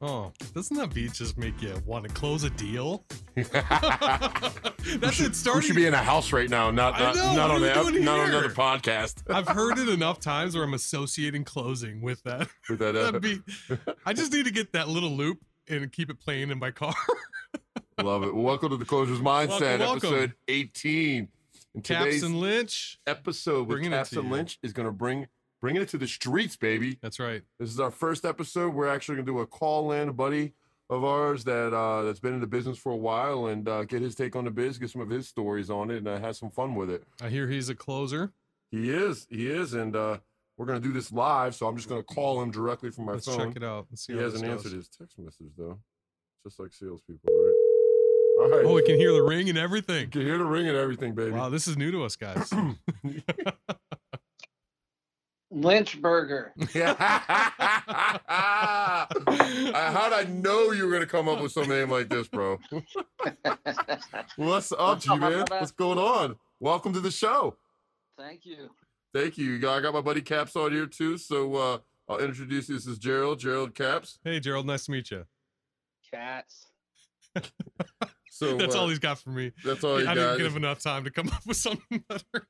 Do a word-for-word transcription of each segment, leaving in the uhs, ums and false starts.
Oh, doesn't that beat just make you want to close a deal? That's it. Starting. We should be in a house right now, not not, know, not on the, not on another podcast. I've heard it enough times where I'm associating closing with that. With that, uh, that beat. I just need to get that little loop and keep it playing in my car. Love it. Well, welcome to the Closer's Mindset, welcome, welcome. Episode eighteen. And Caps and Lynch episode with Caps and Lynch is going to bring. Bringing it to the streets, baby. That's right. This is our first episode. We're actually going to do a call-in buddy of ours that, uh, that's been in the business for a while and uh, get his take on the biz, get some of his stories on it, and uh, have some fun with it. I hear he's a closer. He is. He is, and uh, we're going to do this live, so I'm just going to call him directly from my Let's phone. Let's check it out. Let's see he hasn't answered his text message, though, just like salespeople, right? All right. Oh, we can hear the ring and everything. You can hear the ring and everything, baby. Wow, this is new to us, guys. Lynchburger. How'd I know you were gonna come up with some name like this, bro? What's up, G man? What's going on? Welcome to the show. Thank you. Thank you. I got my buddy Caps on here too, so uh, I'll introduce you. This is Gerald. Gerald Caps. Hey, Gerald. Nice to meet you. Cats. So that's uh, all he's got for me. That's all. I didn't give him enough time to come up with something better.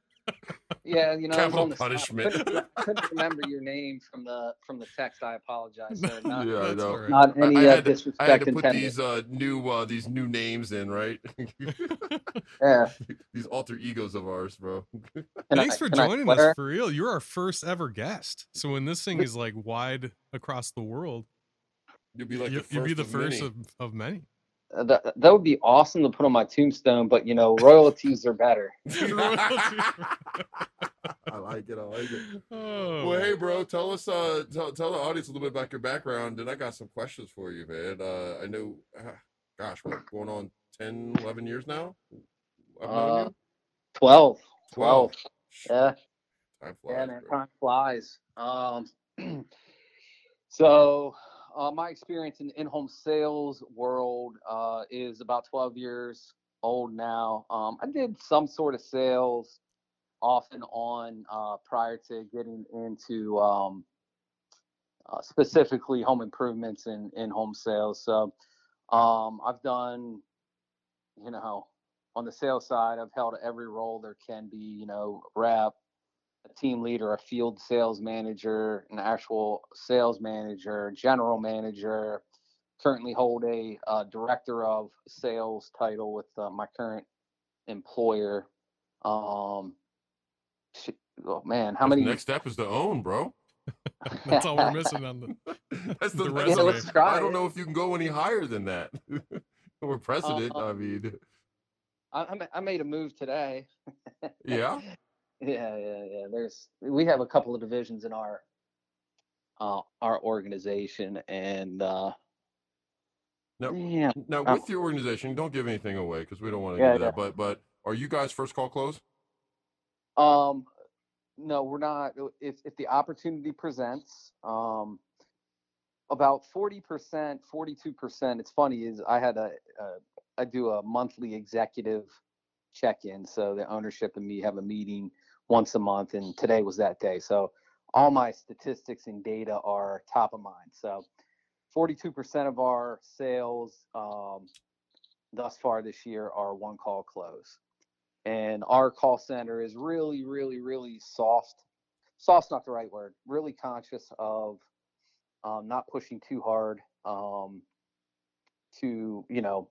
Yeah, you know, capital I was on punishment. Couldn't, couldn't remember your name from the from the text. I apologize, sir. Not, yeah, I know. Right. Not any I, I uh, to, disrespect. I had to put these uh, new uh, these new names in, right? Yeah. These alter egos of ours, bro. Can Thanks I, for joining us for real. You're our first ever guest. So when this thing is like wide across the world, you'll be like you, the first you'll be the of first many. Of, of many. Uh, that, that would be awesome to put on my tombstone, but you know, royalties are better. I like it. I like it. Oh. Well, hey, bro, tell us, uh, tell, tell the audience a little bit about your background, and I got some questions for you, man. Uh, I know, uh, gosh, what's going on ten, eleven years now? Uh, years? twelve, twelve. twelve. Yeah. Time flies. Yeah, man, time flies. Um, so. Uh, my experience in the in-home sales world uh, is about twelve years old now. Um, I did some sort of sales off and on uh, prior to getting into um, uh, specifically home improvements and in-home sales. So um, I've done, you know, on the sales side, I've held every role there can be, you know, rep, a team leader, a field sales manager, an actual sales manager, general manager. Currently hold a uh, director of sales title with uh, my current employer. Um, she, oh man, how many? The next step is to own, bro. That's all we're missing on the. That's the, the resume. Yeah, let's try I don't it. know if you can go any higher than that. We're president. Um, I mean, I, I made a move today. Yeah. Yeah, yeah, yeah. There's we have a couple of divisions in our uh, our organization, and uh, now, yeah. now with uh, your organization, don't give anything away because we don't want to yeah, do that. Yeah. But but are you guys first call close? Um, no, we're not. If if the opportunity presents, um, about forty percent, forty two percent. It's funny is I had a, a I do a monthly executive check in, so the ownership and me have a meeting once a month, and today was that day. So all my statistics and data are top of mind. So forty-two percent of our sales um, thus far this year are one call close. And our call center is really, really, really soft. Soft's not the right word. Really conscious of um, not pushing too hard um, to, you know,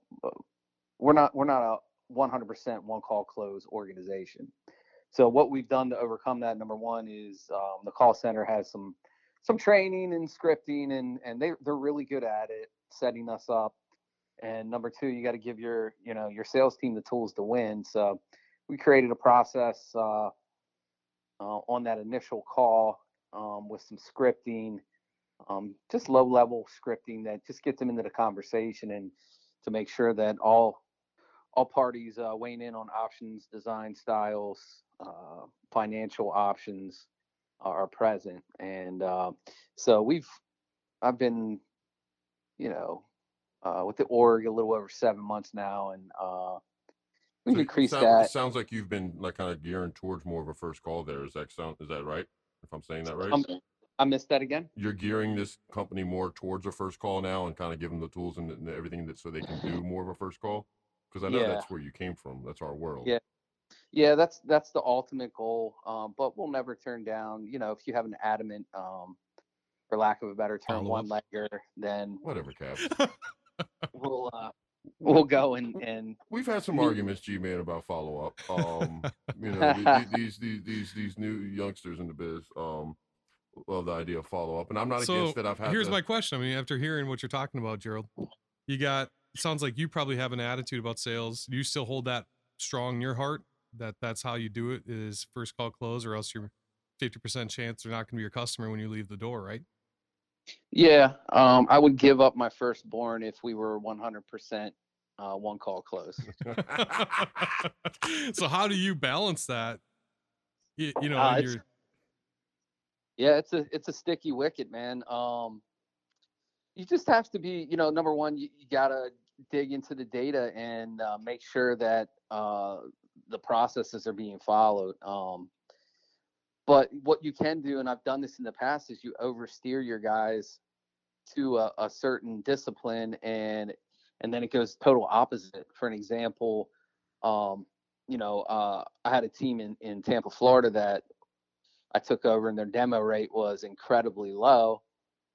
we're not, we're not a one hundred percent one call close organization. So what we've done to overcome that, number one, is um, the call center has some some training and scripting, and and they they're really good at it, setting us up. And number two, you got to give your you know your sales team the tools to win. So we created a process uh, uh, on that initial call um, with some scripting, um, just low level scripting that just gets them into the conversation and to make sure that all All parties uh, weighing in on options, design styles, uh, financial options are present, and uh, so we've. I've been, you know, uh, with the org a little over seven months now, and uh, we've so increased sound, that. It sounds like you've been like kind of gearing towards more of a first call. There is that sound? Is that right? If I'm saying that right? Um, I missed that again. You're gearing this company more towards a first call now and kind of give them the tools and, and everything that so they can do more of a first call? Because I know yeah. that's where you came from. That's our world. Yeah. Yeah, that's that's the ultimate goal. Um, but we'll never turn down, you know, if you have an adamant, um, for lack of a better term, one legger, then whatever, Caps. We'll uh, we'll go and, and we've had some arguments, G-Man, about follow up. Um, you know, these these these these new youngsters in the biz. Um, love the idea of follow up, and I'm not so against that. I've had. Here's to... my question. I mean, after hearing what you're talking about, Gerald, you got. It sounds like you probably have an attitude about sales. Do you still hold that strong in your heart? That that's how you do it, is first call close, or else you're fifty percent chance they're not going to be your customer when you leave the door, right? Yeah. Um, I would give up my firstborn if we were one hundred percent uh, one call close. So how do you balance that? You, you know, uh, it's, you're... yeah, it's a, it's a sticky wicket, man. Um, you just have to be, you know, number one, you, you gotta dig into the data and uh, make sure that, uh, the processes are being followed. Um, but what you can do, and I've done this in the past, is you oversteer your guys to a, a certain discipline, and and then it goes total opposite. For an example, um, you know, uh, I had a team in, in Tampa, Florida that I took over, and their demo rate was incredibly low.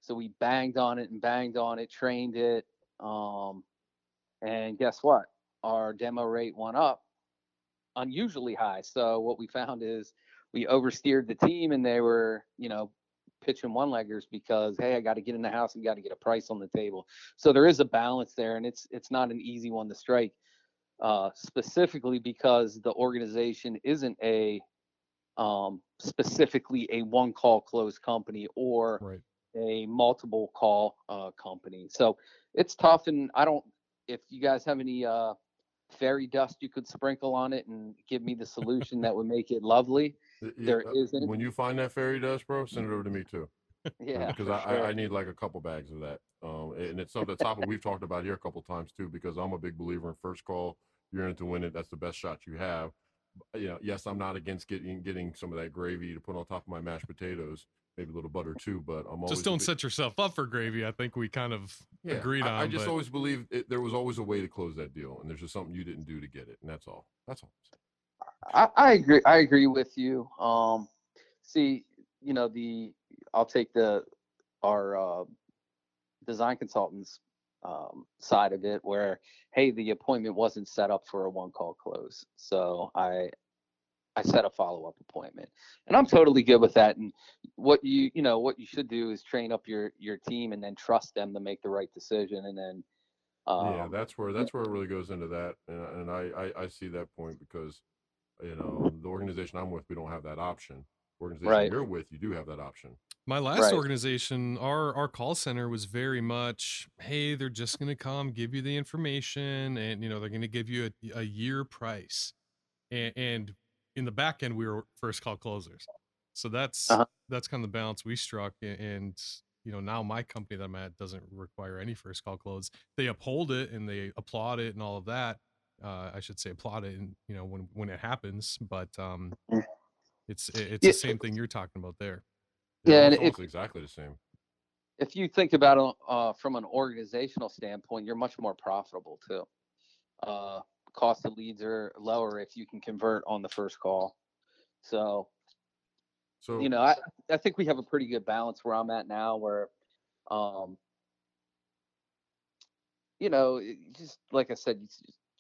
So we banged on it and banged on it, trained it. Um, and guess what? Our demo rate went up unusually high. So what we found is we oversteered the team, and they were, you know, pitching one leggers because, hey, I got to get in the house and got to get a price on the table. So there is a balance there, and it's it's not an easy one to strike, uh, specifically because the organization isn't a um, specifically a one call close company or right. a multiple call uh, company. So it's tough, and I don't. If you guys have any. Uh, fairy dust you could sprinkle on it and give me the solution that would make it lovely. Yeah, there isn't. When you find that fairy dust, bro, send it over to me too. Yeah, because I, sure. I, I need like a couple bags of that. Um, and it's something that's topic we've talked about here a couple times too, because I'm a big believer in first call. You're in to win it. That's the best shot you have. You know, yes, I'm not against getting getting some of that gravy to put on top of my mashed potatoes. Maybe a little butter too, but I'm always just don't big... set yourself up for gravy. I think we kind of yeah, agreed on. I, I just but... always believe it, there was always a way to close that deal, and there's just something you didn't do to get it, and that's all. That's all. I, I agree. I agree with you. Um, see, you know, the I'll take the our uh, design consultants um, side of it, where hey, the appointment wasn't set up for a one call close, so I. I set a follow-up appointment, and I'm totally good with that. And what you, you know, what you should do is train up your, your team and then trust them to make the right decision. And then, um, yeah, that's where, that's where it really goes into that. And, and I, I, I see that point because, you know, the organization I'm with, we don't have that option. The organization right. you're with, you do have that option. My last right. organization, our, our call center was very much, hey, they're just going to come give you the information, and, you know, they're going to give you a, a year price. And, and in the back end, we were first call closers. So that's uh-huh. that's kind of the balance we struck. And, you know, now my company that I'm at doesn't require any first call close. They uphold it and they applaud it and all of that. Uh, I should say applaud it, and, you know, when, when it happens. But um, it's it's yeah. the same thing you're talking about there. Yeah, yeah, and it's exactly the same. If you think about it uh, from an organizational standpoint, you're much more profitable too. Uh, cost of leads are lower if you can convert on the first call. So, so you know, I, I think we have a pretty good balance where I'm at now, where, um, you know, just like I said,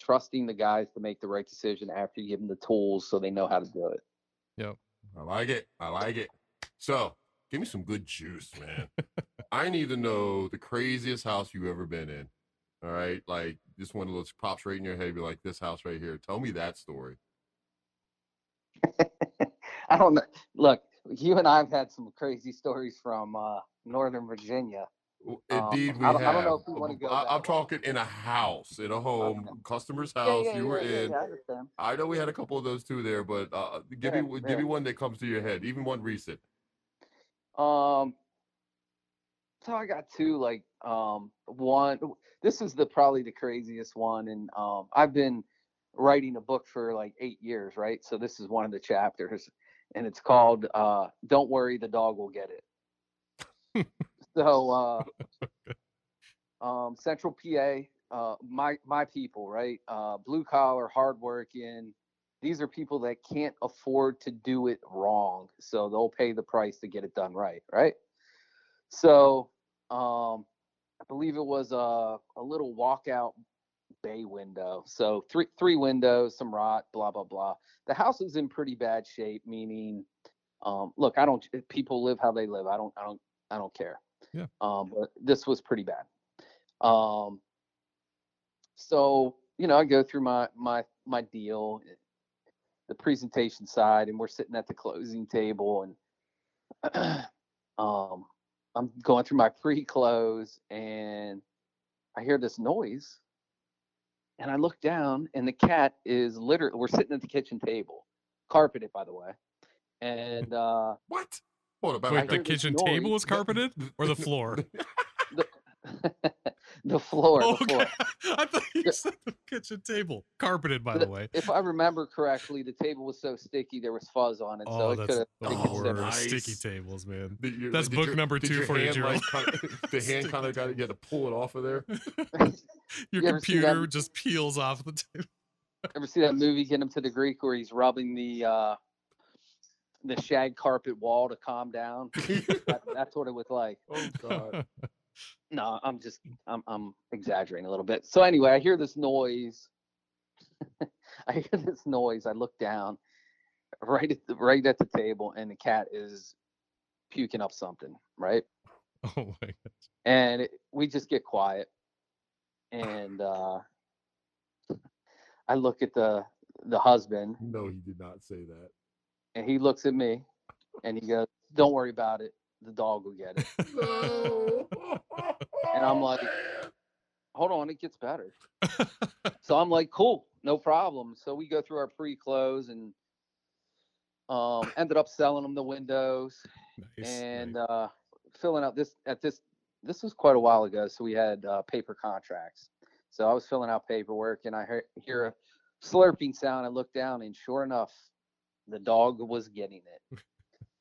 trusting the guys to make the right decision after you give them the tools so they know how to do it. Yep. I like it. I like it. So give me some good juice, man. I need to know the craziest house you've ever been in. All right, like just one of those pops right in your head, be like, this house right here. Tell me that story. I don't know. Look, you and I have had some crazy stories from uh, Northern Virginia. Indeed, um, we I don't, have. I don't know if we want to go. I, I'm talking in a house, in a home, okay. customer's house. Yeah, yeah, you yeah, were yeah, in. Yeah, I understand. I know we had a couple of those too there, but uh, give yeah, me yeah. give me one that comes to your head, even one recent. Um. So I got two, like um, one, this is the probably the craziest one. And um, I've been writing a book for like eight years, right? So this is one of the chapters, and it's called uh, Don't Worry, the Dog Will Get It. So, uh, um, Central P A, uh, my, my people, right. Uh, blue collar, hard working. These are people that can't afford to do it wrong. So they'll pay the price to get it done right. Right. So, um, I believe it was a, a little walkout bay window. So three, three windows, some rot, blah, blah, blah. The house is in pretty bad shape, meaning, um, look, I don't, people live how they live. I don't, I don't, I don't care. Yeah. Um, but this was pretty bad. Um, so, you know, I go through my, my, my deal, the presentation side, and we're sitting at the closing table, and, um, I'm going through my pre-close, and I hear this noise, and I look down, and the cat is literally, we're sitting at the kitchen table, carpeted, by the way. And, uh, what? What about Wait, the kitchen noise. Table is carpeted or the floor? the, the floor. Oh, the floor. God. I thought you said the kitchen table carpeted, by the, the way. If I remember correctly, the table was so sticky, there was fuzz on it. Oh, so it could oh, nice. Sticky tables, man. Your, that's book your, number two your for you, Gerald. Like, the hand kind of got it. You had to pull it off of there. Your you computer just peels off the table. Ever see that movie, Get Him to the Greek, where he's rubbing the, uh, the shag carpet wall to calm down? that, that's what it was like. Oh God. No, I'm just, I'm, I'm exaggerating a little bit. So anyway, I hear this noise. I hear this noise. I look down right at the, right at the table, and the cat is puking up something. Right. Oh my God. And it, we just get quiet. And, uh, I look at the, the husband. No, he did not say that. And he looks at me, and he goes, "Don't worry about it. The dog will get it." No. And I'm like, "Hold on, it gets better." So I'm like, "Cool, no problem." So we go through our pre-close, and um, ended up selling them the windows. Nice, and nice. Uh, filling out this at this this was quite a while ago, so we had uh, paper contracts. So I was filling out paperwork, and I hear, hear a slurping sound. I look down, and sure enough, the dog was getting it.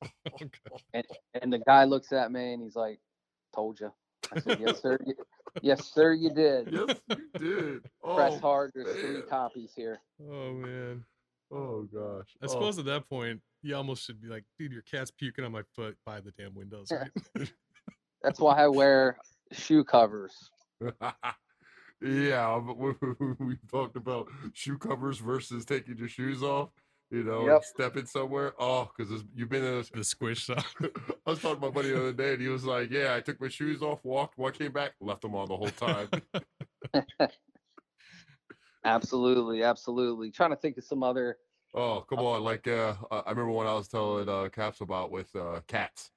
Oh, and, and the guy looks at me, and he's like, "Told you." I said, "Yes, sir. You, yes, sir, you did. Yes, you did. Oh, press hard. There's three copies here." Oh, man. Oh, gosh. I oh. suppose at that point, you almost should be like, "Dude, your cat's puking on my foot by the damn windows." Right? That's why I wear shoe covers. Yeah, but we, we talked about shoe covers versus taking your shoes off. You know, yep. Stepping somewhere. Oh, because you've been in a the squish zone. I was talking to my buddy the other day, and he was like, "Yeah, I took my shoes off, walked, well, I came back, left them on the whole time." Absolutely, absolutely. Trying to think of some other. Oh, come uh, on! Like uh, I remember when I was telling uh, Caps about with uh, cats.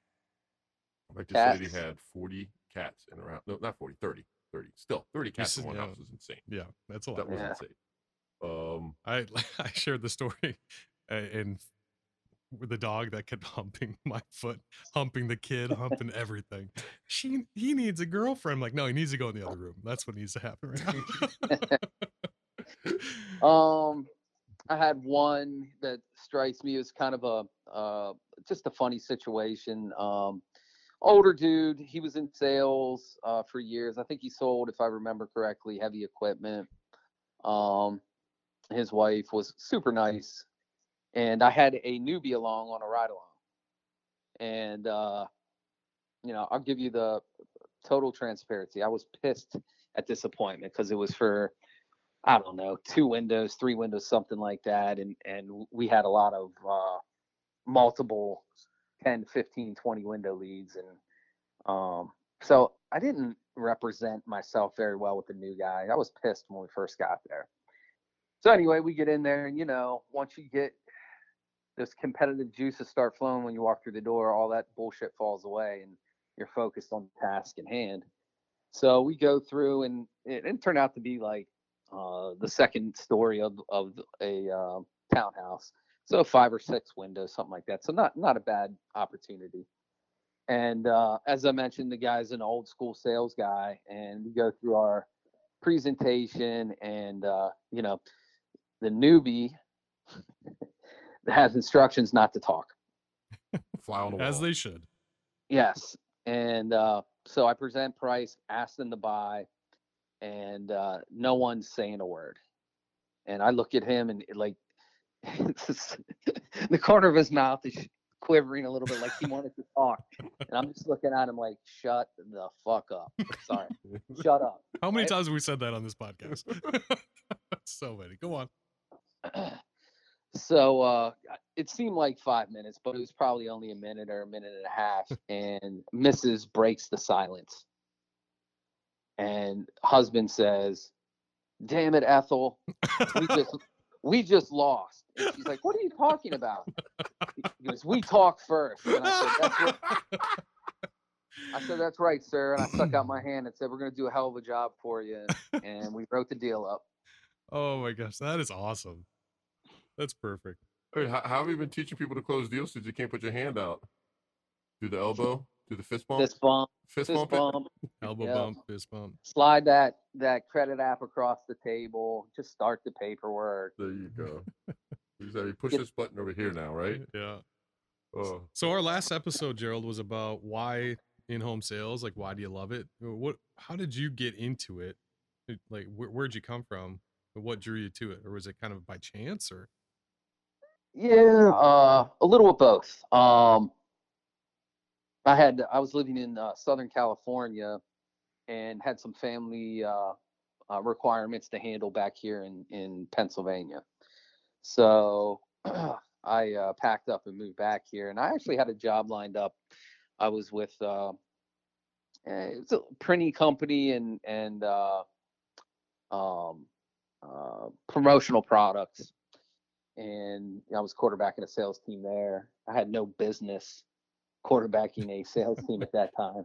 Like the city had forty cats in around. No, not forty, thirty, thirty. Still thirty cats in one house is insane. Yeah, that's a lot. That was yeah. insane. Um, I I shared the story, uh, and with the dog that kept humping my foot, humping the kid, humping everything. She he needs a girlfriend. I'm like, no, he needs to go in the other room. That's what needs to happen right now. um, I had one that strikes me as kind of a uh, just a funny situation. Um, older dude. He was in sales uh, for years. I think he sold, if I remember correctly, heavy equipment. Um. His wife was super nice, and I had a newbie along on a ride along, and uh you know, I'll give you the total transparency. I was pissed at this appointment because it was for, I don't know, two windows, three windows, something like that, and and we had a lot of uh multiple ten, fifteen, twenty window leads, and um so I didn't represent myself very well with the new guy. I was pissed when we first got there. So anyway, we get in there, and, you know, once you get this competitive juices start flowing when you walk through the door, all that bullshit falls away, and you're focused on the task in hand. So we go through, and it, it turned out to be like uh, the second story of, of a uh, townhouse. So five or six windows, something like that. So not, not a bad opportunity. And uh, as I mentioned, the guy's an old school sales guy, and we go through our presentation, and, uh, you know, the newbie has instructions not to talk. Fly on the wall. As they should. Yes. And uh, so I present price, ask them to buy, and uh, no one's saying a word. And I look at him and like the corner of his mouth is quivering a little bit, like he wanted to talk. And I'm just looking at him like, shut the fuck up. Sorry. Shut up. How many right? times have we said that on this podcast? So many. Go on. So uh, it seemed like five minutes, but it was probably only a minute or a minute and a half. And Missus breaks the silence. And husband says, damn it, Ethel, we just we just lost. And she's like, what are you talking about? He goes, we talk first. And I said, that's right. I said, that's right, sir. And I stuck out my hand and said, we're going to do a hell of a job for you. And we wrote the deal up. Oh, my gosh. That is awesome. That's perfect. Hey, how, how have you been teaching people to close deals since you can't put your hand out? Do the elbow, do the fist bump, fist bump, fist, fist bump, bump. elbow yeah. bump, fist bump. Slide that that credit app across the table. Just start the paperwork. There you go. You push this button over here now, right? Yeah. Oh. So our last episode, Gerald, was about why in-home sales. Like, why do you love it? What? How did you get into it? Like, where, where'd you come from? What drew you to it, or was it kind of by chance, or? Yeah, uh, a little of both. Um, I had I was living in uh, Southern California, and had some family uh, uh, requirements to handle back here in in Pennsylvania. So I uh, packed up and moved back here, and I actually had a job lined up. I was with uh, it was a printing company and and uh, um, uh, promotional products. And I was quarterbacking a sales team there. I had no business quarterbacking a sales team at that time,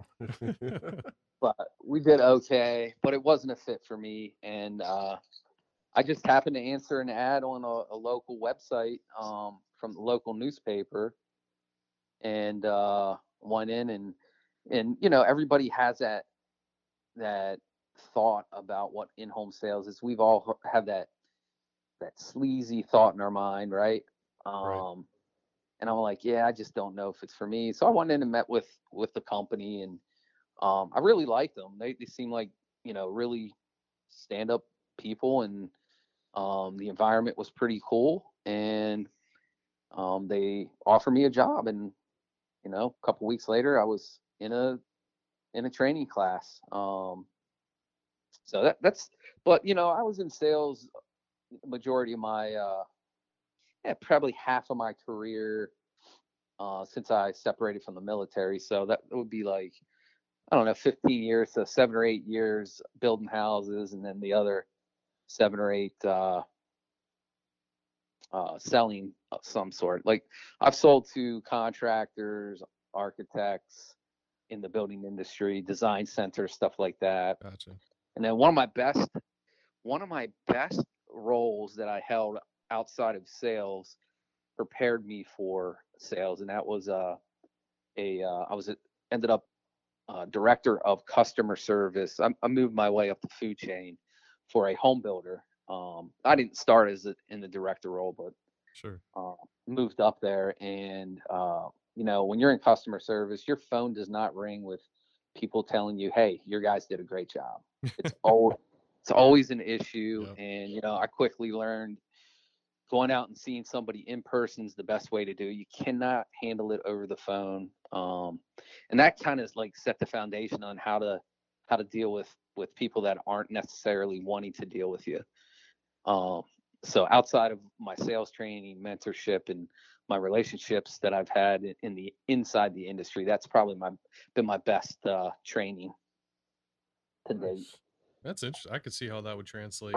but we did okay. But it wasn't a fit for me, and uh, I just happened to answer an ad on a, a local website um, from the local newspaper, and uh, went in and and you know everybody has that that thought about what in-home sales is. We've all have that. that sleazy thought in our mind, right? Um, right. And I'm like, yeah, I just don't know if it's for me. So I went in and met with with the company, and um, I really liked them. They they seem like, you know, really stand-up people, and um, the environment was pretty cool. And um, they offered me a job, and, you know, a couple weeks later, I was in a in a training class. Um, so that that's, but, you know, I was in sales majority of my uh yeah, probably half of my career uh since I separated from the military, so that would be like I don't know fifteen years, so seven or eight years building houses, and then the other seven or eight uh uh selling of some sort. Like I've sold to contractors, architects in the building industry, design centers, stuff like that. Gotcha. And then one of my best one of my best roles that I held outside of sales prepared me for sales, and that was uh, a uh, I was a, ended up uh, director of customer service. I, I moved my way up the food chain for a home builder. Um, I didn't start as a, in the director role, but sure uh, moved up there. And uh, you know, when you're in customer service, your phone does not ring with people telling you, "Hey, your guys did a great job." It's old. It's always an issue. Yep. And, you know, I quickly learned going out and seeing somebody in person is the best way to do it. You cannot handle it over the phone. Um, and that kind of like set the foundation on how to how to deal with with people that aren't necessarily wanting to deal with you. Um, so outside of my sales training, mentorship, and my relationships that I've had in the inside the industry, that's probably my been my best uh, training to date. That's interesting. I could see how that would translate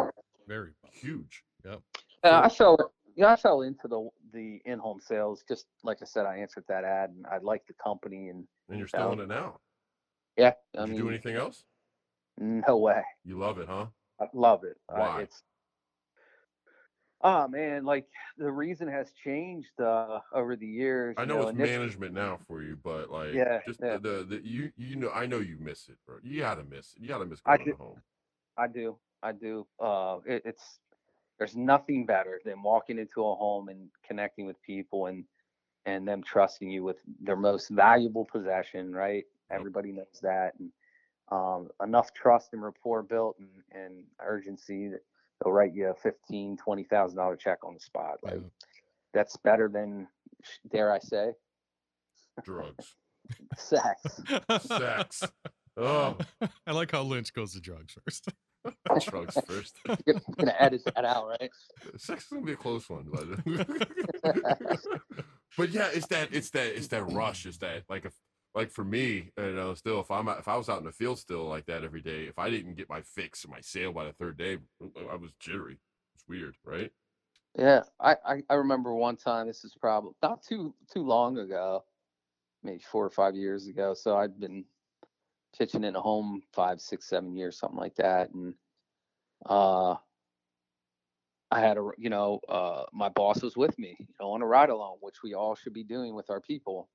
very well. Huge. Yep. Uh, I fell yeah, I fell into the the in-home sales. Just like I said, I answered that ad, and I liked the company. And, and you're still in it now? Yeah. Did I mean, you do anything else? No way. You love it, huh? I love it. Why? Uh, it's, oh, man, like the reason has changed uh, over the years. I know, you know it's management now for you, but like yeah, just yeah. The, the the you you know I know you miss it, bro. You gotta miss it. You gotta miss going to home. I do. I do. Uh, it, it's there's nothing better than walking into a home and connecting with people and and them trusting you with their most valuable possession, right? Everybody knows that. And um, enough trust and rapport built and, and urgency that they'll write you a fifteen thousand dollars, twenty thousand dollars check on the spot. Like, yeah. That's better than, dare I say, drugs. Sex. Sex. Oh, I like how Lynch goes to drugs first. Drugs first. You're gonna edit that out, right? Sex is gonna be a close one, but but yeah, it's that, it's that, it's that rush. It's that, like, if, like for me, you know, still, if I'm, if I was out in the field still like that every day, if I didn't get my fix and my sale by the third day, I was jittery. It's weird, right? Yeah, I, I, I remember one time. This is probably not too too long ago, maybe four or five years ago. So I'd been pitching in a home five, six, seven years, something like that. And uh, I had a, you know, uh, my boss was with me, you know, on a ride along, which we all should be doing with our people.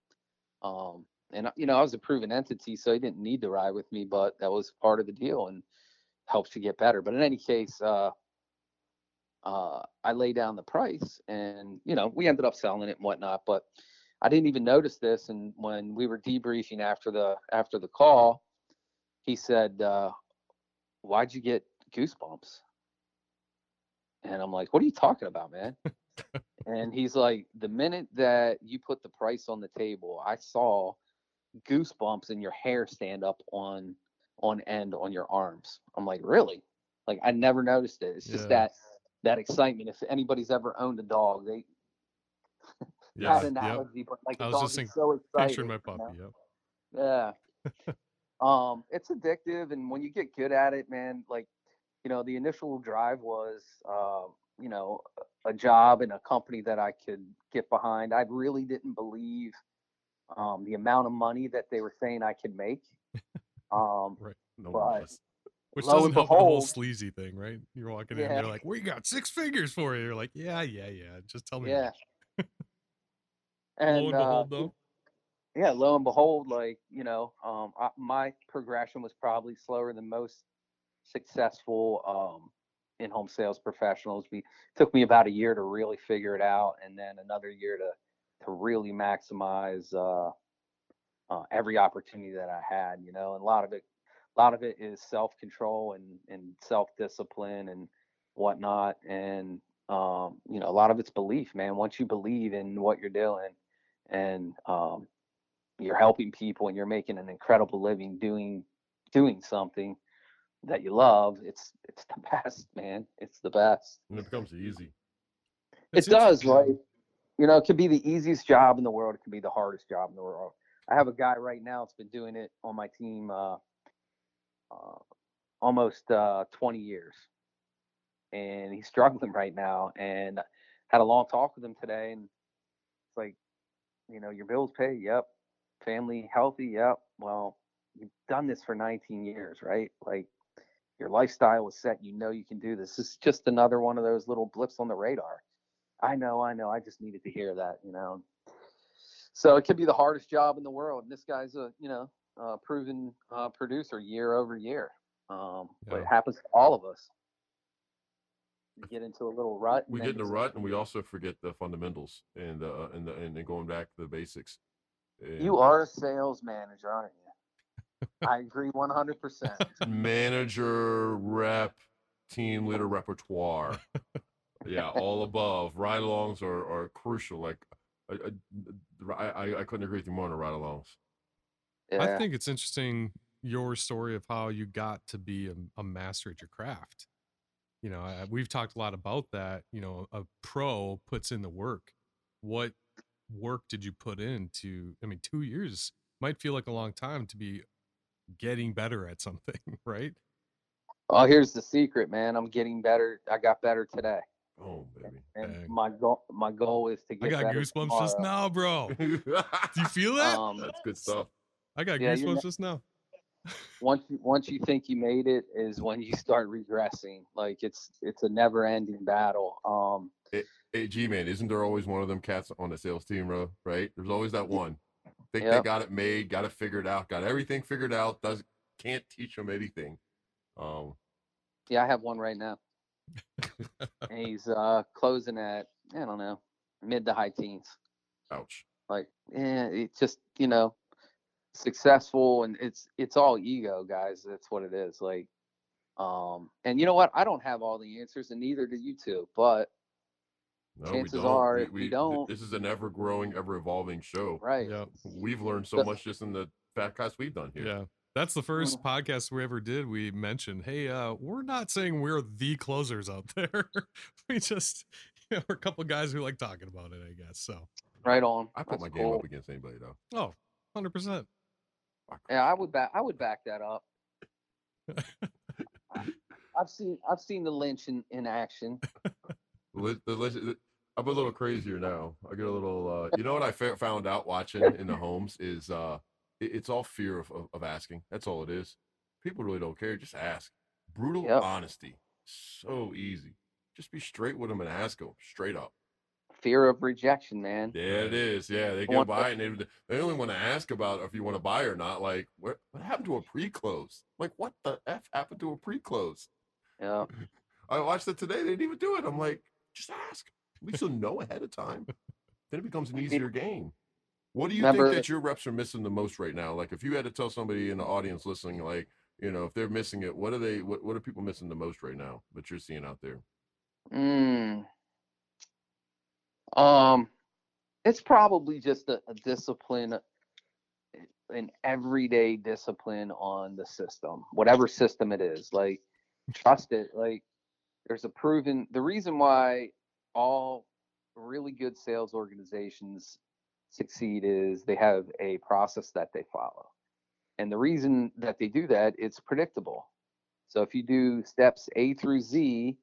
Um, and you know, I was a proven entity, so he didn't need to ride with me, but that was part of the deal and helps you get better. But in any case, uh, uh, I lay down the price, and you know, we ended up selling it and whatnot. But I didn't even notice this, and when we were debriefing after the after the call, he said, uh, why'd you get goosebumps? And I'm like, what are you talking about, man? And he's like, the minute that you put the price on the table, I saw goosebumps in your hair stand up on on end on your arms. I'm like, really? Like, I never noticed it. It's yeah. just that that excitement. If anybody's ever owned a dog, they yeah, not an analogy, yep. but like, I was just thinking, so excited, my puppy, you know? Yep. Yeah. Um, it's addictive, and when you get good at it, man, like, you know, the initial drive was, uh, you know, a job in a company that I could get behind. I really didn't believe um, the amount of money that they were saying I could make. Um, right. No but less. Which doesn't help the whole sleazy thing, right? You're walking yeah. in, they're like, "We got six figures for you." You're like, "Yeah, yeah, yeah. Just tell me." Yeah. And, lo and behold, uh, though? Yeah, lo and behold, like, you know, um, I, my progression was probably slower than most successful um, in-home sales professionals. It took me about a year to really figure it out, and then another year to, to really maximize uh, uh, every opportunity that I had, you know. And a lot of it, a lot of it is self-control and, and self-discipline and whatnot. And, um, you know, a lot of it's belief, man. Once you believe in what you're doing, and um, you're helping people, and you're making an incredible living doing doing something that you love, it's it's the best, man. It's the best. And it becomes easy. It does, right? You know, it could be the easiest job in the world. It could be the hardest job in the world. I have a guy right now that's been doing it on my team uh, uh, almost uh, twenty years, and he's struggling right now. And had a long talk with him today, and it's like, you know, your bills paid, yep. Family healthy, yep. Well, you've done this for nineteen years, right? Like, your lifestyle is set. You know you can do this. It's just another one of those little blips on the radar. I know, I know. I just needed to hear that, you know. So it could be the hardest job in the world. And this guy's a, you know, a proven uh, producer year over year. Um, yeah. But it happens to all of us. We get into a little rut. We get in a rut, and we also forget the fundamentals and uh, and the, and going back to the basics. And you are a sales manager, aren't you? I agree one hundred percent. Manager, rep, team leader, repertoire. Yeah, all above. Ride-alongs are, are crucial. Like, I, I I couldn't agree with you more on the ride-alongs. Yeah. I think it's interesting, your story of how you got to be a, a master at your craft. You know, I, we've talked a lot about that. You know, a pro puts in the work. What work did you put in to, I mean, two years might feel like a long time to be getting better at something, right? Oh, here's the secret, man. I'm getting better. I got better today. Oh, baby. And, and my goal, my goal is to get better. I got better goosebumps tomorrow. Just now, bro. Do you feel that? Um, That's good stuff. I got yeah, goosebumps just now. once you once you think you made it is when you start regressing. Like, it's it's a never ending battle. Um hey, hey G man, isn't there always one of them cats on the sales team, bro? Right? There's always that one. Think yep. They got it made, got it figured out, got everything figured out, does can't teach them anything. Um Yeah, I have one right now. He's uh closing at, I don't know, mid to high teens. Ouch. Like, yeah, it just, you know, successful, and it's it's all ego, guys. That's what it is. Like, um, and you know what? I don't have all the answers, and neither do you two. But no, chances we are, we, if we, we don't. This is an ever-growing, ever-evolving show. Right. Yeah. We've learned so, so much just in the podcast we've done here. Yeah. That's the first podcast we ever did. We mentioned, hey, uh, we're not saying we're the closers out there. We just, you know, we're a couple of guys who like talking about it, I guess. So right on. I put That's my cool. game up against anybody though. Oh, one hundred percent. Yeah, I would back. I would back that up. I, I've seen. I've seen the Lynch in, in action. The, the Lynch, I'm a little crazier now. I get a little. Uh, you know what I fa- found out watching in the homes is. Uh, It's all fear of, of, of asking. That's all it is. People really don't care. Just ask. Brutal yep. honesty. So easy. Just be straight with them and ask them straight up. Fear of rejection, man. Yeah, it is. Yeah, they go buy to- and they, they only want to ask about if you want to buy or not. Like, what, what happened to a pre-close? Like, what the F happened to a pre-close? Yeah. I watched it today. They didn't even do it. I'm like, just ask. At least you'll know ahead of time. Then it becomes an easier game. What do you Remember, think that your reps are missing the most right now? Like, if you had to tell somebody in the audience listening, like, you know, if they're missing it, what are they, what, what are people missing the most right now that you're seeing out there? Mm. Um, it's probably just a, a discipline, an everyday discipline on the system, whatever system it is. Like, trust it. Like, there's a proven, the reason why all really good sales organizations succeed is they have a process that they follow, and the reason that they do that, it's predictable. So if you do steps A through Z,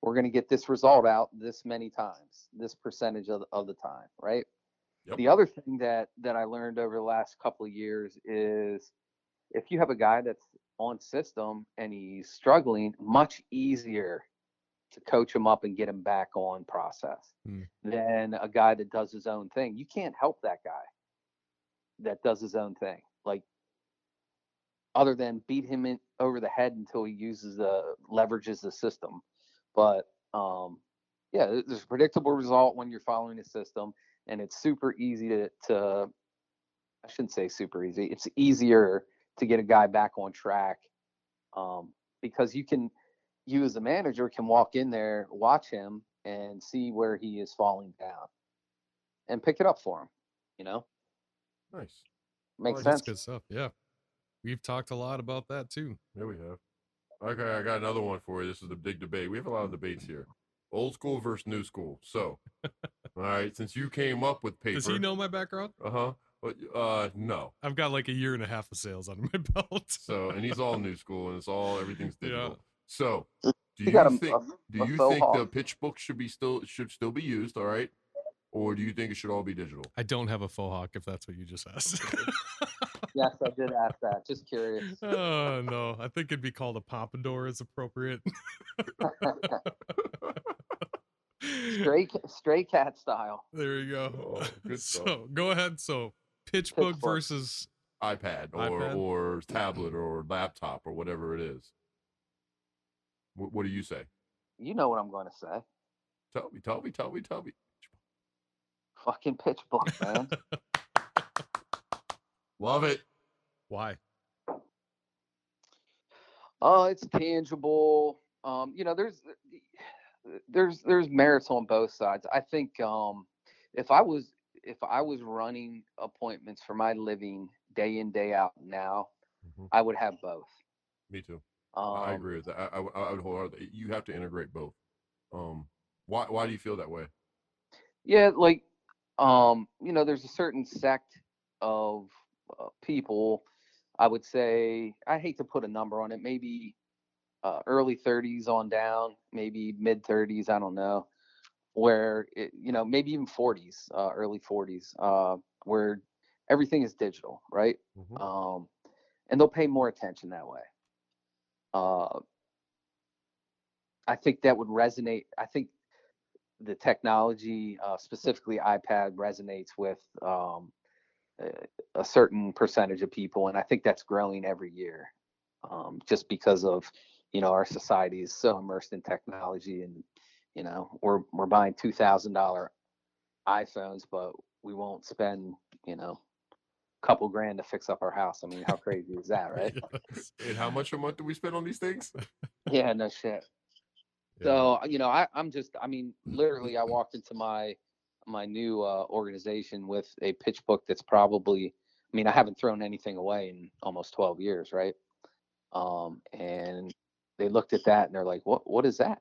we're going to get this result out this many times, this percentage of, of the time, right? Yep. The other thing that that I learned over the last couple of years is if you have a guy that's on system and he's struggling, much easier to coach him up and get him back on process mm. than a guy that does his own thing. You can't help that guy that does his own thing, like, other than beat him in over the head until he uses the leverages the system. But um, yeah, there's a predictable result when you're following a system, and it's super easy to, to, I shouldn't say super easy. It's easier to get a guy back on track um, because you can, you as a manager can walk in there, watch him, and see where he is falling down and pick it up for him, you know? Nice. Makes well, sense. That's good stuff. Yeah. We've talked a lot about that too. Yeah, we have. Okay. I got another one for you. This is the big debate. We have a lot of debates here. Old school versus new school. So, all right. Since you came up with paper. Does he know my background? Uh-huh. Uh, no. I've got like a year and a half of sales under my belt. So, and he's all new school, and it's all, everything's digital. Yeah. So, do you, you think a, a, do you think hard. the pitch book should be still should still be used, all right? Or do you think it should all be digital? I don't have a faux hawk, if that's what you just asked. Yes, I did ask that. Just curious. Oh, no. I think it'd be called a pompadour is appropriate. Stray, stray cat style. There you go. Oh, good stuff. So, go ahead. So, pitch, pitch book, book versus iPad or, iPad or tablet or laptop or whatever it is. What do you say? You know what I'm going to say. Tell me, tell me, tell me, tell me. Fucking pitch book, man. Love it. Why? Oh, uh, it's tangible. Um, you know, there's there's there's merits on both sides. I think um, if I was if I was running appointments for my living day in day out now, mm-hmm. I would have both. Me too. Um, I agree with that. I, I, I would wholeheartedly. You have to integrate both. Um, why? Why do you feel that way? Yeah, like, um, you know, there's a certain sect of uh, people. I would say, I hate to put a number on it. Maybe uh, early thirties on down, maybe mid thirties. I don't know. Where it, you know, maybe even forties, uh, early forties, uh, where everything is digital, right? Mm-hmm. Um, and they'll pay more attention that way. Uh, I think that would resonate. I think the technology, uh, specifically iPad, resonates with um, a certain percentage of people, and I think that's growing every year, um, just because of, you know, our society is so immersed in technology, and you know, we're we're buying two thousand dollars iPhones, but we won't spend, you know, couple grand to fix up our house. I mean, how crazy is that, right? Yes. And how much a month do we spend on these things? Yeah, no shit. Yeah. So, you know, I, I'm just, I mean, literally I walked into my, my new uh, organization with a pitch book that's probably, I mean, I haven't thrown anything away in almost twelve years, right? Um, and they looked at that and they're like, what, what is that?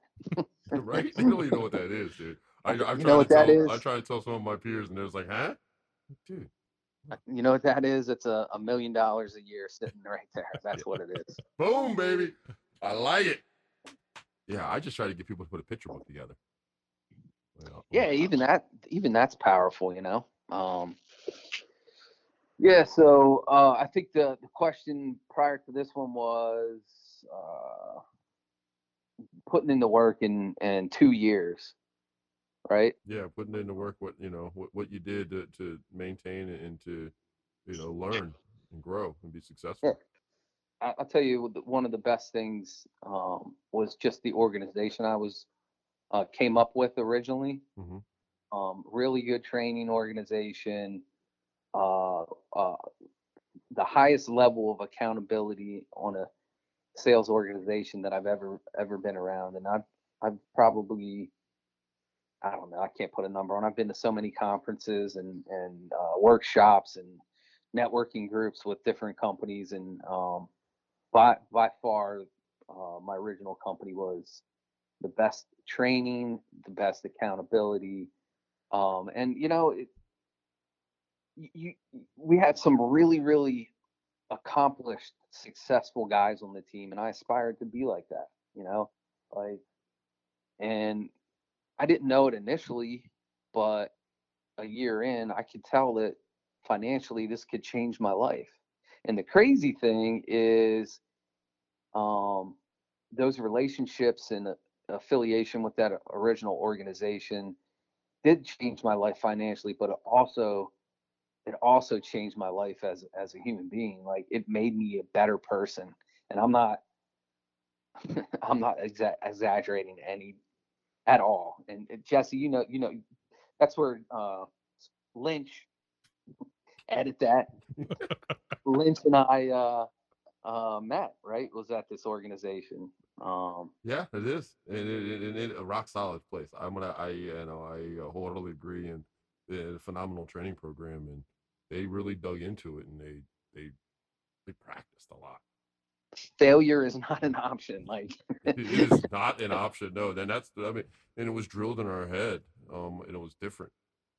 Right? They don't even know what that is, dude. I, I'm you know what tell, that is? I try to tell some of my peers and they're like, huh? Dude. You know what that is? It's a, a million dollars a year sitting right there. That's what it is. Boom, baby. I like it. Yeah, I just try to get people to put a picture book together. Well, yeah, well, even that, even that's powerful, you know? Um, yeah, so uh, I think the, the question prior to this one was uh, putting in the work in, in two years. Right. Yeah, putting into work what you know what, what you did to, to maintain and to you know learn and grow and be successful. Yeah. I'll tell you, one of the best things um, was just the organization I was uh, came up with originally. Mm-hmm. Um, really good training organization, uh, uh, the highest level of accountability on a sales organization that I've ever ever been around, and I've I've probably. I don't know. I can't put a number on. I've been to so many conferences and and uh, workshops and networking groups with different companies. And um, by by far, uh, my original company was the best training, the best accountability, um, and you know, it, you we had some really really accomplished, successful guys on the team, and I aspired to be like that. You know, like and. I didn't know it initially, but a year in, I could tell that financially this could change my life. And the crazy thing is um, those relationships and affiliation with that original organization did change my life financially, but it also it also changed my life as as a human being. Like it made me a better person. And I'm not I'm not exa- exaggerating any at all. And Jesse, you know, you know, that's where uh, Lynch edit that. Lynch and I uh, uh, met, right? Was at this organization. Um, yeah, it is, and it, it, it, it a rock solid place. I'm gonna, I, you know, I wholeheartedly agree, and the phenomenal training program, and they really dug into it, and they, they, they practiced a lot. Failure is not an option. Like it is not an option. No, then that's I mean, and it was drilled in our head, um, and it was different.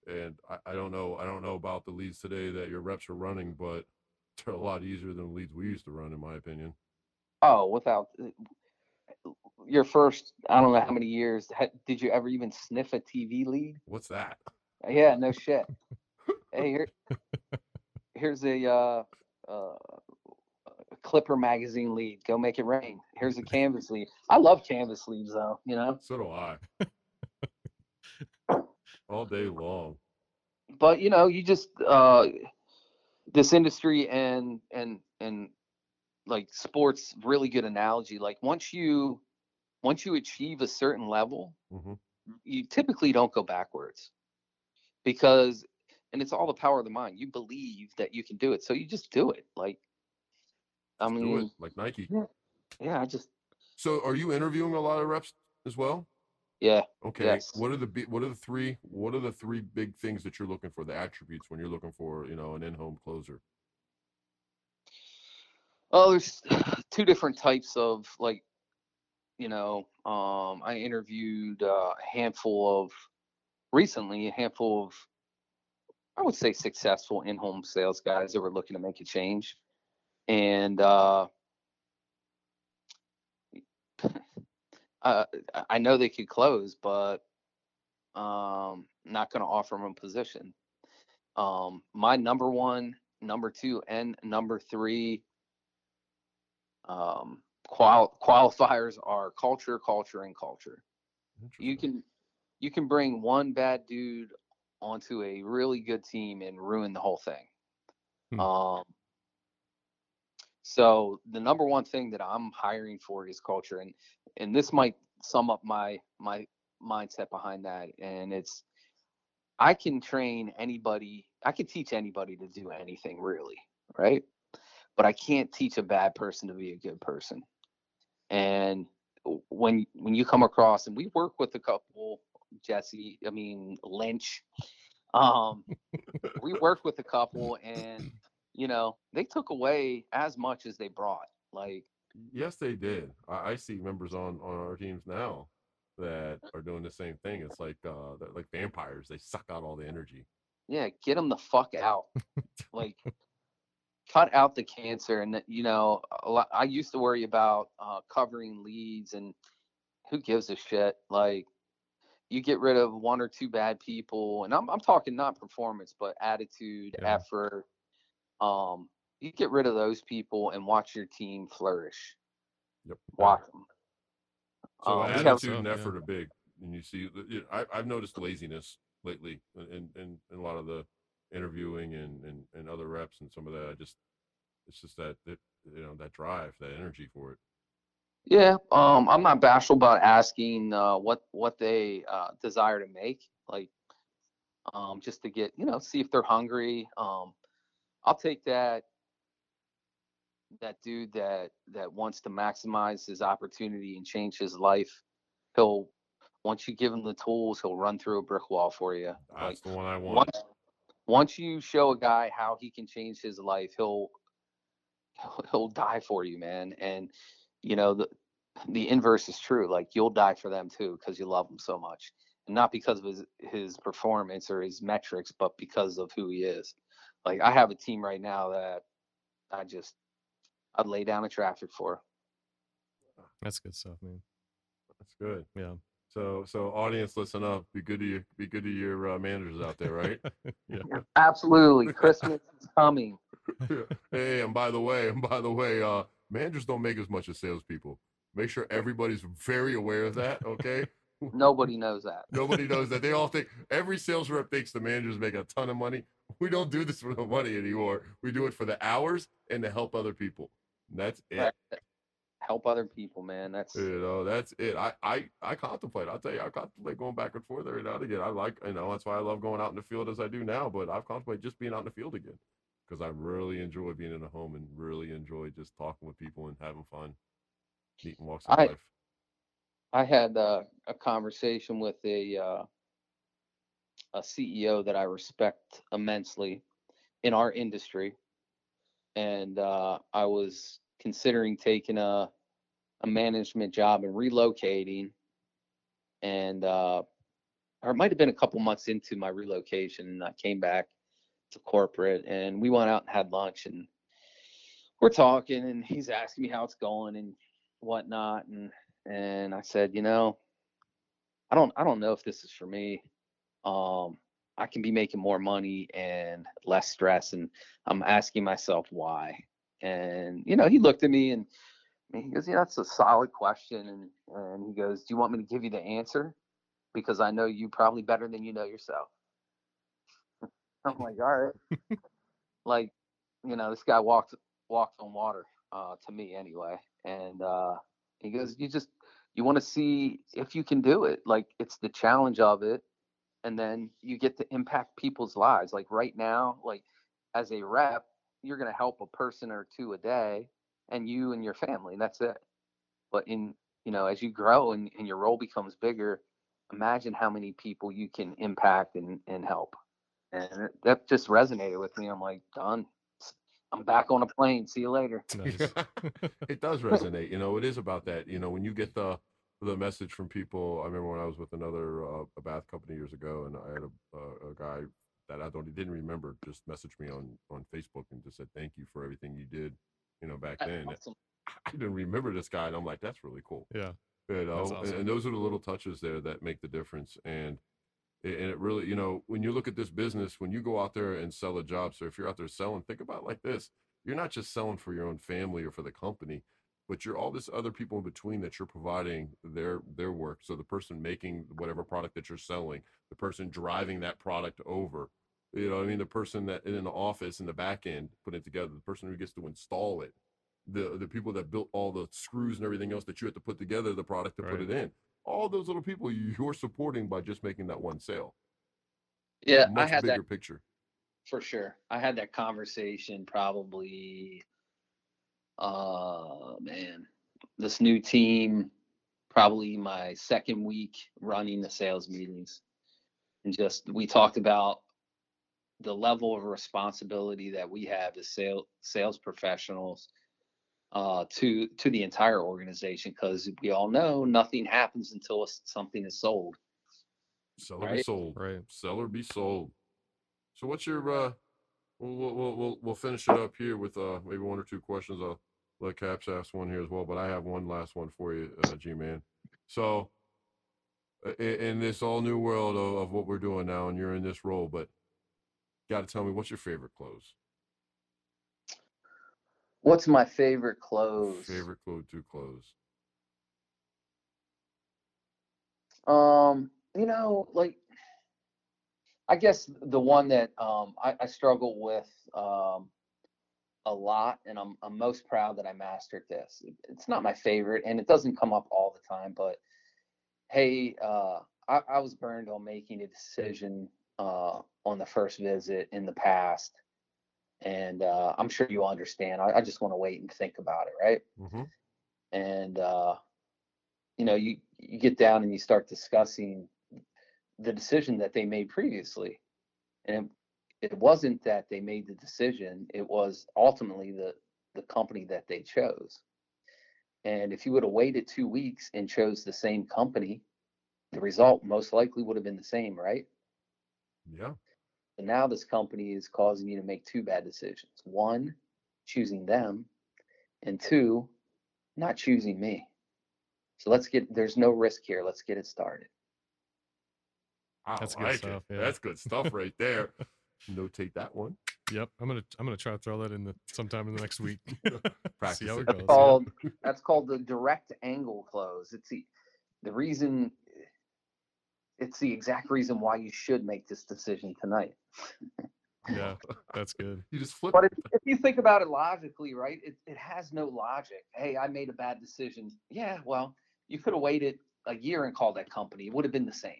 And I, I don't know, I don't know about the leads today that your reps are running, but they're a lot easier than the leads we used to run, in my opinion. Oh, without your first, I don't know how many years, did you ever even sniff a T V lead? What's that? Yeah, no shit. Hey, here, here's a. Uh, uh, Clipper magazine lead, go make it rain. Here's a canvas lead. I love canvas leads though, you know. So do I. All day long. But you know, you just uh this industry and and and like sports, really good analogy. Like once you once you achieve a certain level, mm-hmm. you typically don't go backwards. Because and it's all the power of the mind. You believe that you can do it. So you just do it. Like I mean, do it, like Nike. Yeah, yeah, I just. So, are you interviewing a lot of reps as well? Yeah. Okay. Yes. What are the What are the three What are the three big things that you're looking for? The attributes when you're looking for, you know, an in-home closer. Oh, there's two different types of like, you know, um, I interviewed a handful of recently a handful of, I would say, successful in-home sales guys that were looking to make a change. And uh, uh, I know they could close, but um, not going to offer them a position. Um, my number one, number two, and number three um, qual- qualifiers are culture, culture, and culture. You can you can bring one bad dude onto a really good team and ruin the whole thing. Hmm. Um, So the number one thing that I'm hiring for is culture, and and this might sum up my my mindset behind that. And it's I can train anybody I could teach anybody to do anything really, right? But I can't teach a bad person to be a good person. And when when you come across, and we work with a couple, Jesse, I mean, Lynch, um, we worked with a couple, and, you know, they took away as much as they brought. Like, yes, they did. I, I see members on, on our teams now that are doing the same thing. It's like uh, like vampires. They suck out all the energy. Yeah, get them the fuck out. Like, cut out the cancer. And, you know, a lot, I used to worry about uh, covering leads, and who gives a shit? Like, you get rid of one or two bad people, and I'm I'm talking not performance, but attitude, yeah. effort. Um, you get rid of those people and watch your team flourish. Yep. Watch them. So um, attitude have, and effort yeah. are big, and you see, you know, I, I've noticed laziness lately, and and a lot of the interviewing and, and, and other reps and some of that. I just, it's just that, that you know that drive, that energy for it. Yeah, um, I'm not bashful about asking uh, what what they uh, desire to make, like, um, just to get you know see if they're hungry. Um, I'll take that that dude that that wants to maximize his opportunity and change his life. He'll once you give him the tools, he'll run through a brick wall for you. That's like, the one I want. Once, once you show a guy how he can change his life, he'll he'll die for you, man. And you know, the the inverse is true. Like, you'll die for them too because you love him so much, and not because of his his performance or his metrics, but because of who he is. Like, I have a team right now that I just I'd lay down the traffic for. That's good stuff, man. That's good. Yeah. So so audience, listen up. Be good to your be good to your uh, managers out there, right? Yeah. Absolutely. Christmas is coming. Hey, and by the way, and by the way, uh. managers don't make as much as salespeople. Make sure everybody's very aware of that, okay? Nobody knows that. Nobody knows that. They all think, every sales rep thinks the managers make a ton of money. We don't do this for the money anymore. We do it for the hours and to help other people. And that's it. Help other people, man. That's you know, that's it. I I I contemplate. I'll tell you, I contemplate going back and forth every now and again. I like, you know, that's why I love going out in the field as I do now, but I've contemplated just being out in the field again. Because I really enjoy being in a home and really enjoy just talking with people and having fun, neat and walks of I, life. I had uh, a conversation with a uh, a C E O that I respect immensely in our industry, and uh, I was considering taking a a management job and relocating, and uh, or it might have been a couple months into my relocation, and I came back to corporate, and we went out and had lunch, and we're talking, and he's asking me how it's going and whatnot, and and I said, you know, I don't I don't know if this is for me. Um, I can be making more money and less stress, and I'm asking myself why. And you know, he looked at me and he goes, yeah, that's a solid question, and and he goes, do you want me to give you the answer? Because I know you probably better than you know yourself. I'm like, all right. Like, you know, this guy walked walked on water, uh, to me anyway. And uh, he goes, you just, you want to see if you can do it. Like, it's the challenge of it. And then you get to impact people's lives. Like right now, like as a rep, you're going to help a person or two a day, and you and your family, that's it. But in, you know, as you grow and, and your role becomes bigger, imagine how many people you can impact and, and help. And that just resonated with me. I'm like, done. I'm back on a plane. See you later. Nice. It does resonate. You know, it is about that. You know, when you get the the message from people. I remember when I was with another uh, a bath company years ago, and I had a, uh, a guy that I don't didn't remember just messaged me on on Facebook and just said, "Thank you for everything you did." You know, back that's then awesome. I didn't remember this guy, and I'm like, "That's really cool." Yeah. You know, awesome. and, and those are the little touches there that make the difference. And And it really, you know, when you look at this business, when you go out there and sell a job, so if you're out there selling, think about it like this. You're not just selling for your own family or for the company, but you're all this other people in between that you're providing their their work. So the person making whatever product that you're selling, the person driving that product over, you know what I mean? The person that in the office, in the back end, putting it together, the person who gets to install it, the, the people that built all the screws and everything else that you have to put together the product to right. put it in. All those little people you're supporting by just making that one sale. Yeah, Much I had bigger that picture. for sure. I had that conversation probably, uh, man, this new team, probably my second week running the sales meetings. And just, we talked about the level of responsibility that we have as sales, sales professionals uh, to, to the entire organization. Cause we all know nothing happens until something is sold. Sell or right? be sold, right? Sell or be sold. So what's your, uh, we'll, we'll, we'll, we'll finish it up here with uh, maybe one or two questions. I'll let Caps ask one here as well, but I have one last one for you, uh, G-Man. So in, in this all new world of, of what we're doing now, and you're in this role, but got to tell me, what's your favorite clothes? What's my favorite clothes? Favorite clothes to clothes. Um, you know, like, I guess the one that um, I, I struggle with um, a lot, and I'm, I'm most proud that I mastered this. It's not my favorite, and it doesn't come up all the time, but hey, uh, I, I was burned on making a decision uh, on the first visit in the past. And uh, I'm sure you understand. I, I just want to wait and think about it, right? Mm-hmm. And, uh, you know, you, you get down and you start discussing the decision that they made previously, and it, it wasn't that they made the decision, it was ultimately the the company that they chose. And if you would have waited two weeks and chose the same company, the result most likely would have been the same, right? Yeah. And now this company is causing you to make two bad decisions: one, choosing them, and two, not choosing me. So let's get, there's no risk here, let's get it started. I that's like good stuff. Yeah. That's good stuff right there. Notate that one. Yep, I'm gonna I'm gonna try to throw that in the sometime in the next week. Practice. That's goes. called yeah. That's called the direct angle close. It's the the reason. It's the exact reason why you should make this decision tonight. Yeah, that's good. You just flip. But if, if you think about it logically, right? It it has no logic. Hey, I made a bad decision. Yeah, well, you could have waited a year and called that company. It would have been the same.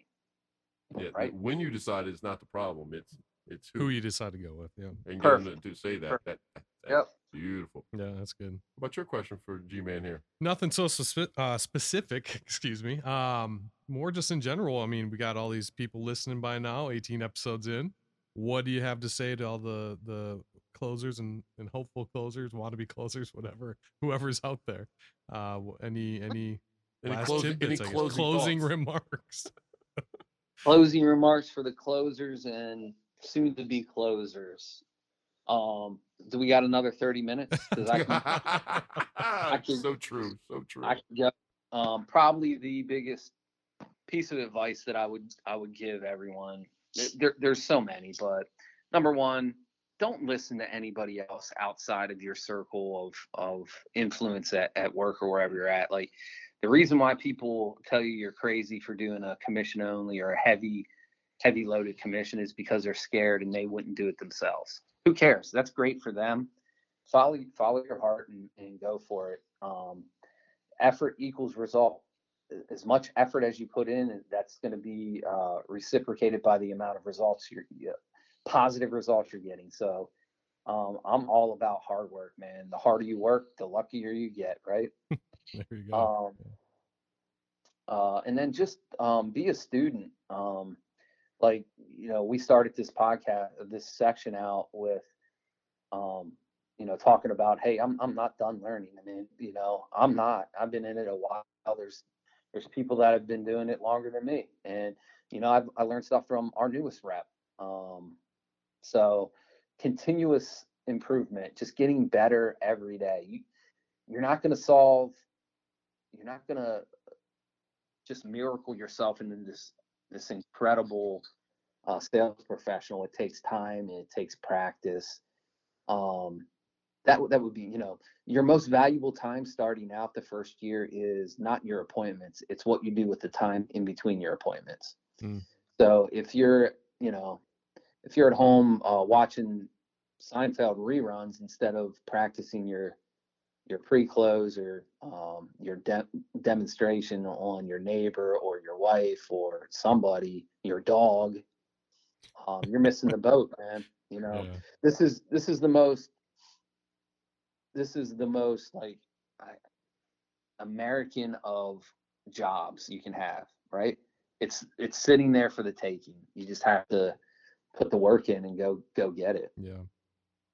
Yeah, right. When you decide, it's not the problem. It's it's who, who you decide to go with. Yeah, and to, to say that, that that's yep. beautiful. Yeah, that's good. What's your question for G-Man here? Nothing so spe- uh, specific. Excuse me. Um, more just in general. I mean, we got all these people listening by now. eighteen episodes in. What do you have to say to all the the closers and, and hopeful closers, wannabe closers, whatever, whoever's out there? Uh, any any, any, last closing, tidbits, any closing, closing remarks? Closing remarks for the closers and soon to be closers. Um, do we got another thirty minutes? I can, I can, so true. So true. I can get, um, probably the biggest piece of advice that I would, I would give everyone. There, there's so many, but number one, don't listen to anybody else outside of your circle of, of influence at, at work or wherever you're at. Like, the reason why people tell you you're crazy for doing a commission only or a heavy, heavy loaded commission is because they're scared and they wouldn't do it themselves. Who cares? That's great for them. Follow, follow your heart and, and go for it. Um, effort equals result. As much effort as you put in, that's going to be uh, reciprocated by the amount of results you're, you know, positive results you're getting. So um, I'm all about hard work, man. The harder you work, the luckier you get, right? There you go. Um, uh, and then just um, be a student. Um, like, you know, we started this podcast, this section out with, um, you know, talking about, hey, I'm I'm not done learning. I mean, you know, I'm not. I've been in it a while. There's there's people that have been doing it longer than me, and you know, I've I learned stuff from our newest rep. Um, so continuous improvement, just getting better every day. You, you're not going to solve. You're not going to just miracle yourself into this this incredible uh, sales professional. It takes time and it takes practice. Um, that that would be, you know, your most valuable time starting out the first year is not your appointments. It's what you do with the time in between your appointments. Mm. So if you're, you know, if you're at home uh, watching Seinfeld reruns instead of practicing your your pre-close or um, your de- demonstration on your neighbor or your wife or somebody, your dog, um, you're missing the boat, man. You know, yeah. this is this is the most this is the most like I, American of jobs you can have, right? It's it's sitting there for the taking. You just have to put the work in and go go get it. Yeah,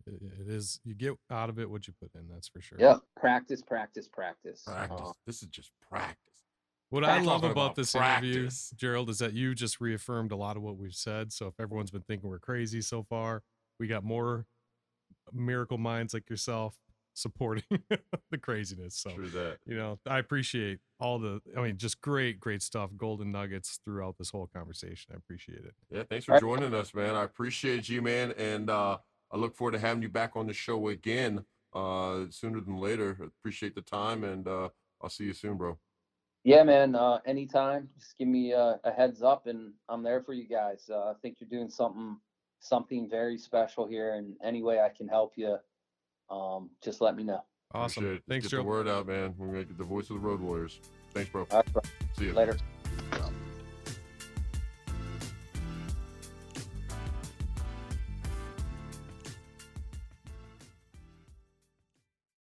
it, it is. You get out of it what you put in. That's for sure. Yeah, practice, practice, practice. Practice. Uh-huh. This is just practice. What I love about, about this practice. interview, Gerald, is that you just reaffirmed a lot of what we've said. So if everyone's been thinking we're crazy so far, we got more miracle minds like yourself supporting the craziness. So, you know, I appreciate all the, I mean, just great, great stuff, golden nuggets throughout this whole conversation. I appreciate it. Yeah. Thanks for joining us, man. I appreciate you, man. And uh, I look forward to having you back on the show again uh, sooner than later. Appreciate the time, and uh, I'll see you soon, bro. Yeah, man. Uh, anytime, just give me a, a heads up, and I'm there for you guys. Uh, I think you're doing something, something very special here, and any way I can help you, um, just let me know. Awesome. Thanks, Joe. Get the word out, man. We're gonna get the voice of the Road Warriors. Thanks, bro. All right, bro. See you later.